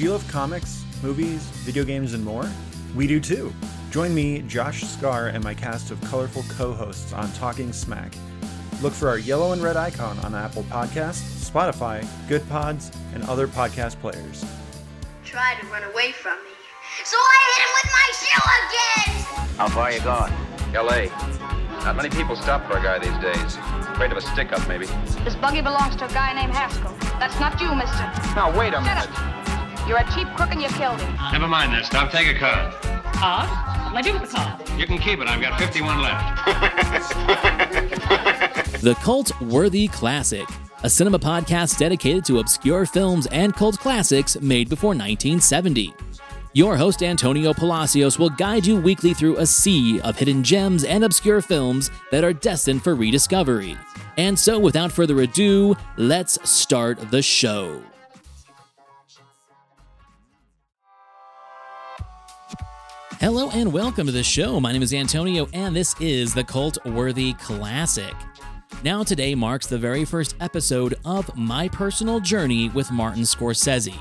Do you love comics, movies, video games, and more? We do too. Join me, Josh Scar, and my cast of colorful co-hosts on Talking Smack. Look for our yellow and red icon on Apple Podcasts, Spotify, Good Pods, and other podcast players. Try to run away from me, so I hit him with my shoe again! How far are you going? L.A. Not many people stop for a guy these days. Afraid of a stick-up, maybe. This buggy belongs to a guy named Haskell. That's not you, mister. Now, wait a minute. Shut up. You're a cheap crook and you killed him. Never mind that stuff. Take a card. Card? What do I do with the card? You can keep it. I've got 51 left. The Cult Worthy Classic, a cinema podcast dedicated to obscure films and cult classics made before 1970. Your host, Antonio Palacios, will guide you weekly through a sea of hidden gems and obscure films that are destined for rediscovery. And so, without further ado, let's start the show. Hello and welcome to the show. My name is Antonio, and this is the Cult Worthy Classic. Now today marks the very first episode of My Personal Journey with Martin Scorsese.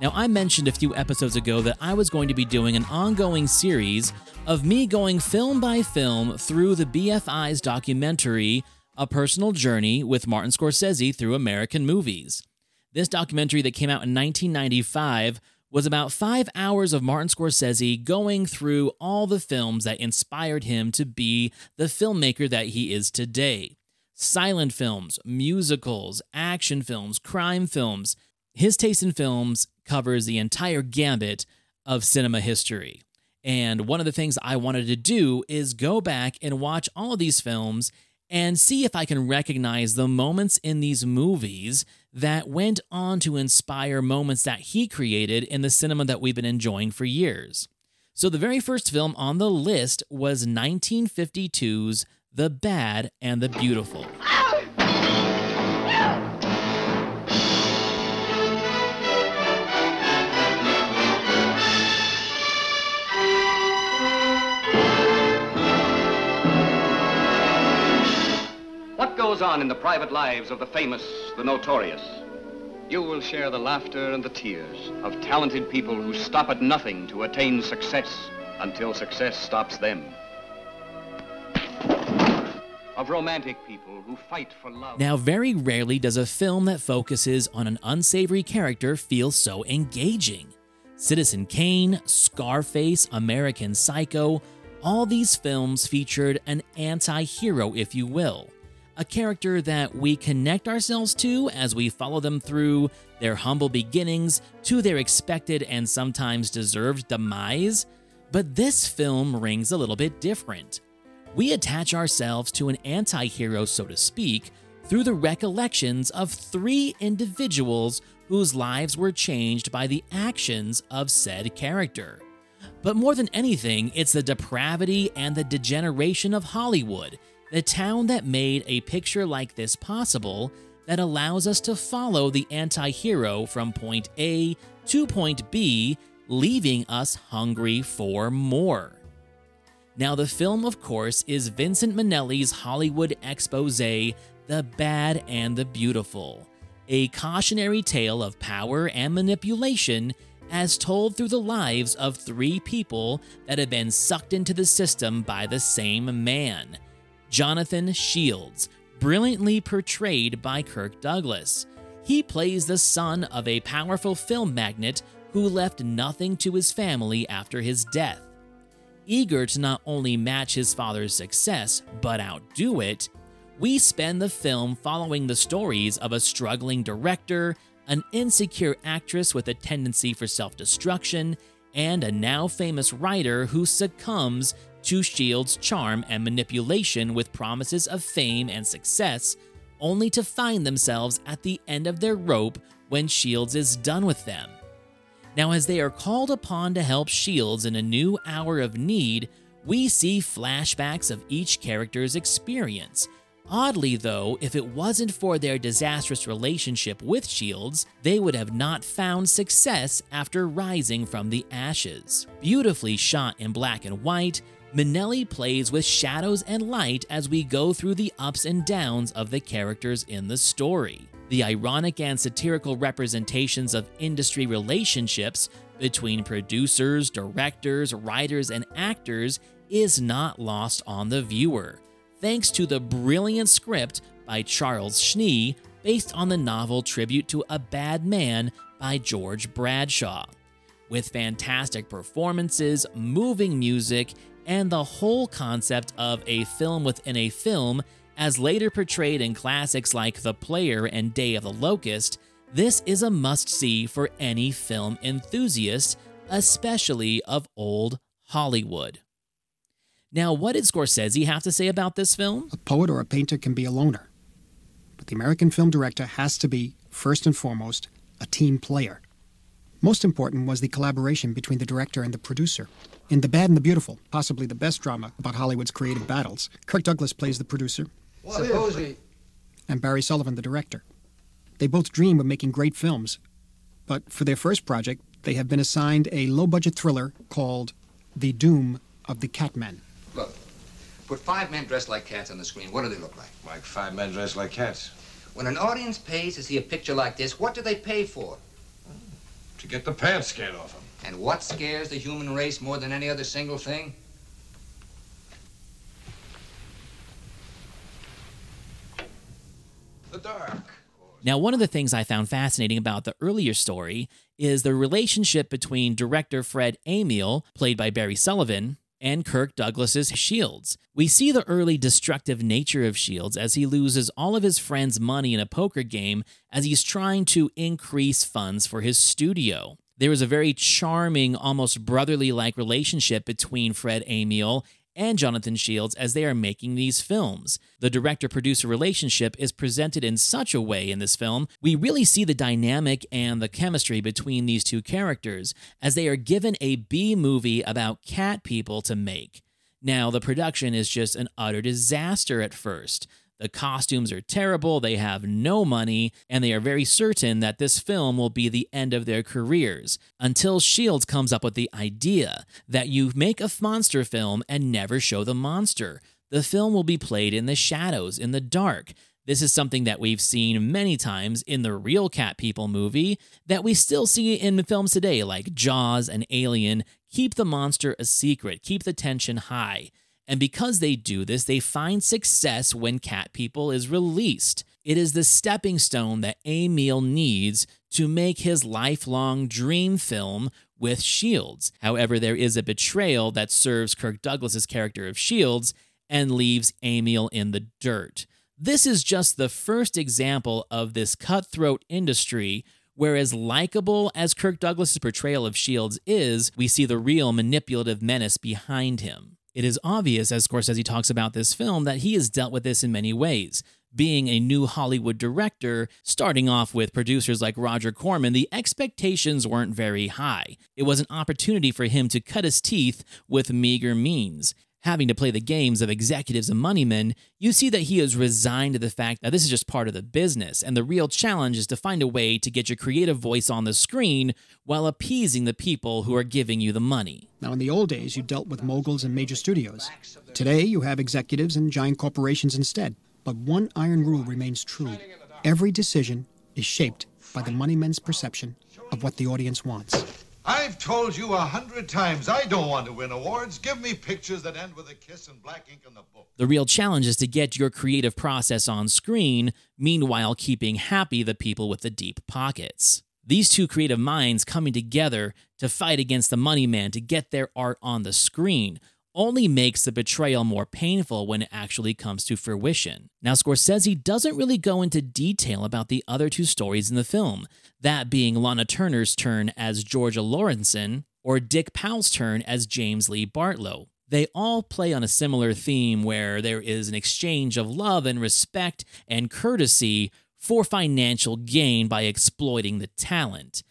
Now, I mentioned a few episodes ago that I was going to be doing an ongoing series of me going film by film through the BFI's documentary, A Personal Journey with Martin Scorsese through American Movies. This documentary that came out in 1995 was about 5 hours of Martin Scorsese going through all the films that inspired him to be the filmmaker that he is today. Silent films, musicals, action films, crime films. His taste in films covers the entire gambit of cinema history. And one of the things I wanted to do is go back and watch all of these films and see if I can recognize the moments in these movies that went on to inspire moments that he created in the cinema that we've been enjoying for years. So the very first film on the list was 1952's The Bad and the Beautiful. What goes on in the private lives of the famous, the notorious? You will share the laughter and the tears of talented people who stop at nothing to attain success until success stops them. Of romantic people who fight for love. Now, very rarely does a film that focuses on an unsavory character feel so engaging. Citizen Kane, Scarface, American Psycho, all these films featured an anti-hero, if you will. A character that we connect ourselves to as we follow them through their humble beginnings to their expected and sometimes deserved demise. But this film rings a little bit different. We attach ourselves to an anti-hero, so to speak, through the recollections of three individuals whose lives were changed by the actions of said character. But more than anything, it's the depravity and the degeneration of Hollywood, the town that made a picture like this possible, that allows us to follow the anti-hero from point A to point B, leaving us hungry for more. Now, the film, of course, is Vincent Minnelli's Hollywood exposé, The Bad and the Beautiful, a cautionary tale of power and manipulation as told through the lives of three people that have been sucked into the system by the same man. Jonathan Shields, brilliantly portrayed by Kirk Douglas. He plays the son of a powerful film magnate who left nothing to his family after his death. Eager to not only match his father's success, but outdo it, we spend the film following the stories of a struggling director, an insecure actress with a tendency for self-destruction, and a now-famous writer who succumbs to Shields' charm and manipulation with promises of fame and success, only to find themselves at the end of their rope when Shields is done with them. Now, as they are called upon to help Shields in a new hour of need, we see flashbacks of each character's experience. Oddly, though, if it wasn't for their disastrous relationship with Shields, they would have not found success after rising from the ashes. Beautifully shot in black and white, Minnelli plays with shadows and light as we go through the ups and downs of the characters in the story. the ironic and satirical representations of industry relationships between producers, directors, writers, and actors is not lost on the viewer, thanks to the brilliant script by Charles Schnee, based on the novel Tribute to a Bad Man by George Bradshaw. With fantastic performances, moving music, and the whole concept of a film within a film, as later portrayed in classics like The Player and Day of the Locust, this is a must-see for any film enthusiast, especially of old Hollywood. Now, what did Scorsese have to say about this film? A poet or a painter can be a loner, but the American film director has to be, first and foremost, a team player. Most important was the collaboration between the director and the producer. In The Bad and the Beautiful, possibly the best drama about Hollywood's creative battles, Kirk Douglas plays the producer, and Barry Sullivan, the director. They both dream of making great films, but for their first project, they have been assigned a low-budget thriller called The Doom of the Cat Men. Look, put five men dressed like cats on the screen. What do they look like? Like five men dressed like cats. When an audience pays to see a picture like this, what do they pay for? To get the pants scared off them. And what scares the human race more than any other single thing? The dark. Now, one of the things I found fascinating about the earlier story is the relationship between director Fred Amiel, played by Barry Sullivan, and Kirk Douglas's Shields. We see the early destructive nature of Shields as he loses all of his friends' money in a poker game as he's trying to increase funds for his studio. There is a very charming, almost brotherly-like relationship between Fred Amiel and Jonathan Shields as they are making these films. The director-producer relationship is presented in such a way in this film, we really see the dynamic and the chemistry between these two characters as they are given a B-movie about cat people to make. Now, the production is just an utter disaster at first. The costumes are terrible, they have no money, and they are very certain that this film will be the end of their careers, until Shields comes up with the idea that you make a monster film and never show the monster. The film will be played in the shadows, in the dark. This is something that we've seen many times in the real Cat People movie that we still see in films today like Jaws and Alien. Keep the monster a secret, keep the tension high. And because they do this, they find success when Cat People is released. It is the stepping stone that Amiel needs to make his lifelong dream film with Shields. However, there is a betrayal that serves Kirk Douglas's character of Shields and leaves Amiel in the dirt. This is just the first example of this cutthroat industry, where as likable as Kirk Douglas's portrayal of Shields is, we see the real manipulative menace behind him. It is obvious, as Scorsese talks about this film, that he has dealt with this in many ways. Being a new Hollywood director, starting off with producers like Roger Corman, the expectations weren't very high. It was an opportunity for him to cut his teeth with meager means. Having to play the games of executives and moneymen, you see that he is resigned to the fact that this is just part of the business, and the real challenge is to find a way to get your creative voice on the screen while appeasing the people who are giving you the money. Now, in the old days, you dealt with moguls and major studios. Today, you have executives and giant corporations instead. But one iron rule remains true. Every decision is shaped by the moneymen's perception of what the audience wants. I've told you 100 times I don't want to win awards. Give me pictures that end with a kiss and black ink on the book. The real challenge is to get your creative process on screen, meanwhile keeping happy the people with the deep pockets. These two creative minds coming together to fight against the money man to get their art on the screen only makes the betrayal more painful when it actually comes to fruition. Now, Scorsese doesn't really go into detail about the other two stories in the film, that being Lana Turner's turn as Georgia Lorrison or Dick Powell's turn as James Lee Bartlow. They all play on a similar theme where there is an exchange of love and respect and courtesy for financial gain by exploiting the talent.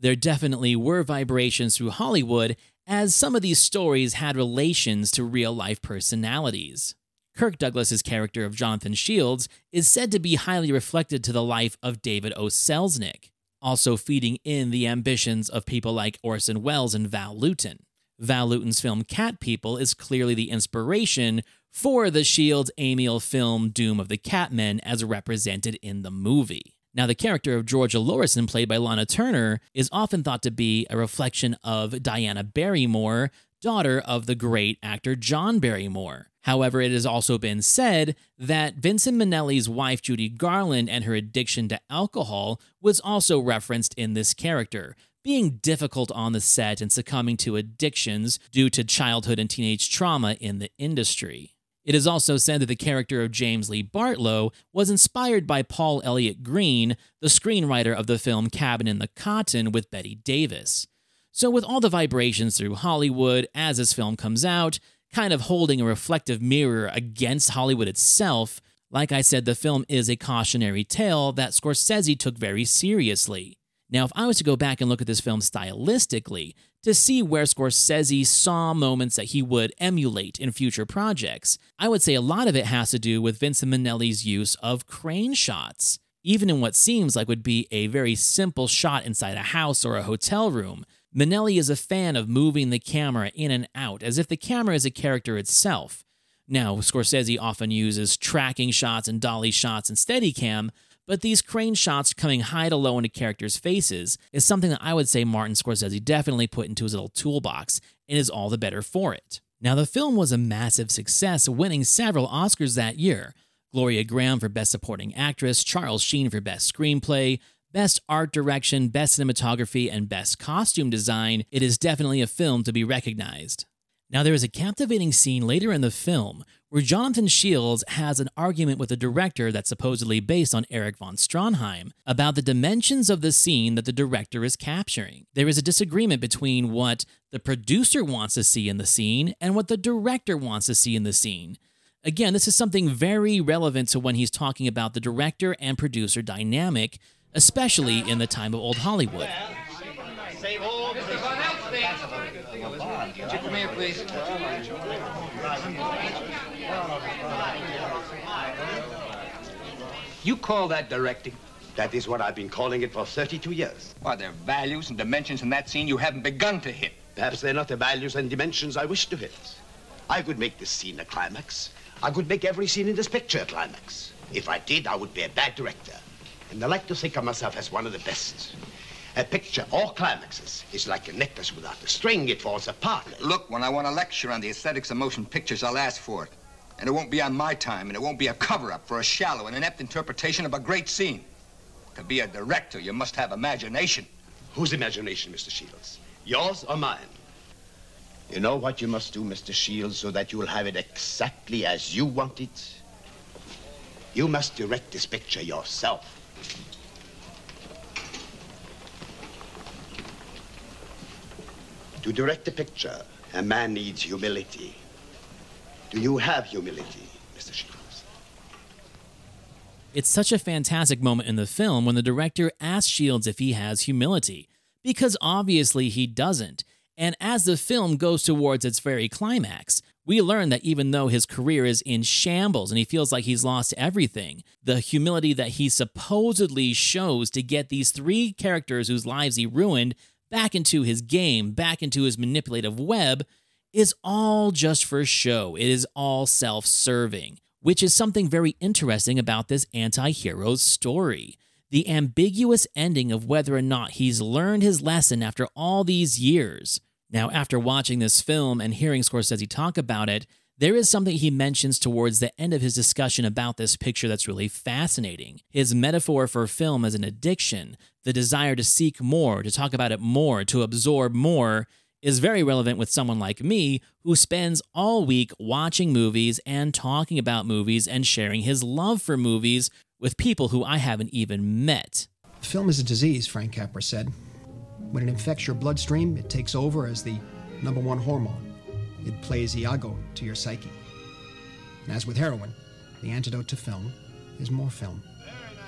There definitely were vibrations through Hollywood, as some of these stories had relations to real-life personalities. Kirk Douglas's character of Jonathan Shields is said to be highly reflected to the life of David O. Selznick, also feeding in the ambitions of people like Orson Welles and Val Lewton. Val Lewton's film Cat People is clearly the inspiration for the Shields-Amiel film Doom of the Cat Men as represented in the movie. Now, the character of Georgia Lorrison, played by Lana Turner, is often thought to be a reflection of Diana Barrymore, daughter of the great actor John Barrymore. However, it has also been said that Vincent Minnelli's wife Judy Garland and her addiction to alcohol was also referenced in this character, being difficult on the set and succumbing to addictions due to childhood and teenage trauma in the industry. It is also said that the character of James Lee Bartlow was inspired by Paul Elliott Greene, the screenwriter of the film Cabin in the Cotton with Bette Davis. So with all the vibrations through Hollywood as this film comes out, kind of holding a reflective mirror against Hollywood itself, like I said, the film is a cautionary tale that Scorsese took very seriously. Now, if I was to go back and look at this film stylistically to see where Scorsese saw moments that he would emulate in future projects, I would say a lot of it has to do with Vincent Minnelli's use of crane shots, even in what seems like would be a very simple shot inside a house or a hotel room. Minnelli is a fan of moving the camera in and out as if the camera is a character itself. Now, Scorsese often uses tracking shots and dolly shots and Steadicam, but these crane shots coming high to low into characters' faces is something that I would say Martin Scorsese definitely put into his little toolbox and is all the better for it. Now, the film was a massive success, winning several Oscars that year. Gloria Graham for Best Supporting Actress, Charles Sheen for Best Screenplay, Best Art Direction, Best Cinematography, and Best Costume Design. It is definitely a film to be recognized. Now, there is a captivating scene later in the film where Jonathan Shields has an argument with a director that's supposedly based on Erich von Stroheim about the dimensions of the scene that the director is capturing. There is a disagreement between what the producer wants to see in the scene and what the director wants to see in the scene. Again, this is something very relevant to when he's talking about the director and producer dynamic, especially in the time of old Hollywood. You call that directing? That is what I've been calling it for 32 years. Well, there are values and dimensions in that scene you haven't begun to hit. Perhaps they're not the values and dimensions I wish to hit. I could make this scene a climax. I could make every scene in this picture a climax. If I did, I would be a bad director. And I like to think of myself as one of the best. A picture, or climaxes, is like a necklace without a string. It falls apart. Look, when I want a lecture on the aesthetics of motion pictures, I'll ask for it. And it won't be on my time, and it won't be a cover-up for a shallow and inept interpretation of a great scene. To be a director, you must have imagination. Whose imagination, Mr. Shields? Yours or mine? You know what you must do, Mr. Shields, so that you will have it exactly as you want it? You must direct this picture yourself. To direct a picture, a man needs humility. Do you have humility, Mr. Shields? It's such a fantastic moment in the film when the director asks Shields if he has humility, because obviously he doesn't. And as the film goes towards its very climax, we learn that even though his career is in shambles and he feels like he's lost everything, the humility that he supposedly shows to get these three characters whose lives he ruined back into his game, back into his manipulative web, is all just for show. It is all self-serving, which is something very interesting about this anti-hero story. The ambiguous ending of whether or not he's learned his lesson after all these years. Now, after watching this film and hearing Scorsese talk about it, there is something he mentions towards the end of his discussion about this picture that's really fascinating. His metaphor for film as an addiction, the desire to seek more, to talk about it more, to absorb more, is very relevant with someone like me who spends all week watching movies and talking about movies and sharing his love for movies with people who I haven't even met. Film is a disease, Frank Capra said. When it infects your bloodstream, it takes over as the number one hormone. It plays Iago to your psyche. And as with heroin, the antidote to film is more film.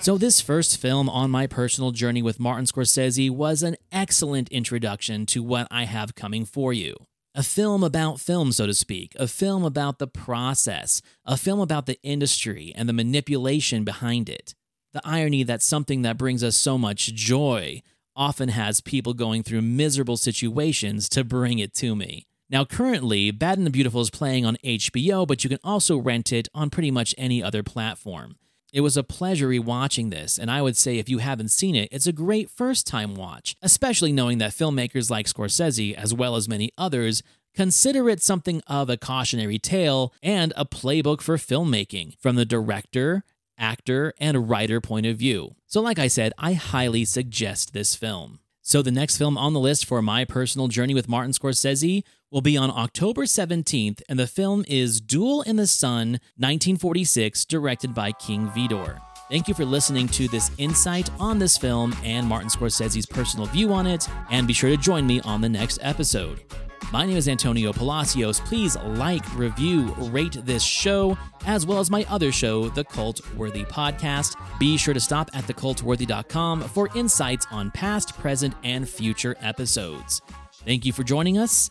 So this first film on my personal journey with Martin Scorsese was an excellent introduction to what I have coming for you. A film about film, so to speak. A film about the process. A film about the industry and the manipulation behind it. The irony that something that brings us so much joy often has people going through miserable situations to bring it to me. Now, currently, Bad and the Beautiful is playing on HBO, but you can also rent it on pretty much any other platform. It was a pleasure rewatching this, and I would say if you haven't seen it, it's a great first-time watch, especially knowing that filmmakers like Scorsese, as well as many others, consider it something of a cautionary tale and a playbook for filmmaking from the director, actor, and writer point of view. So like I said, I highly suggest this film. So the next film on the list for My Personal Journey with Martin Scorsese will be on October 17th, and the film is Duel in the Sun, 1946, directed by King Vidor. Thank you for listening to this insight on this film and Martin Scorsese's personal view on it, and be sure to join me on the next episode. My name is Antonio Palacios. Please like, review, rate this show, as well as my other show, The Cult Worthy Podcast. Be sure to stop at thecultworthy.com for insights on past, present, and future episodes. Thank you for joining us.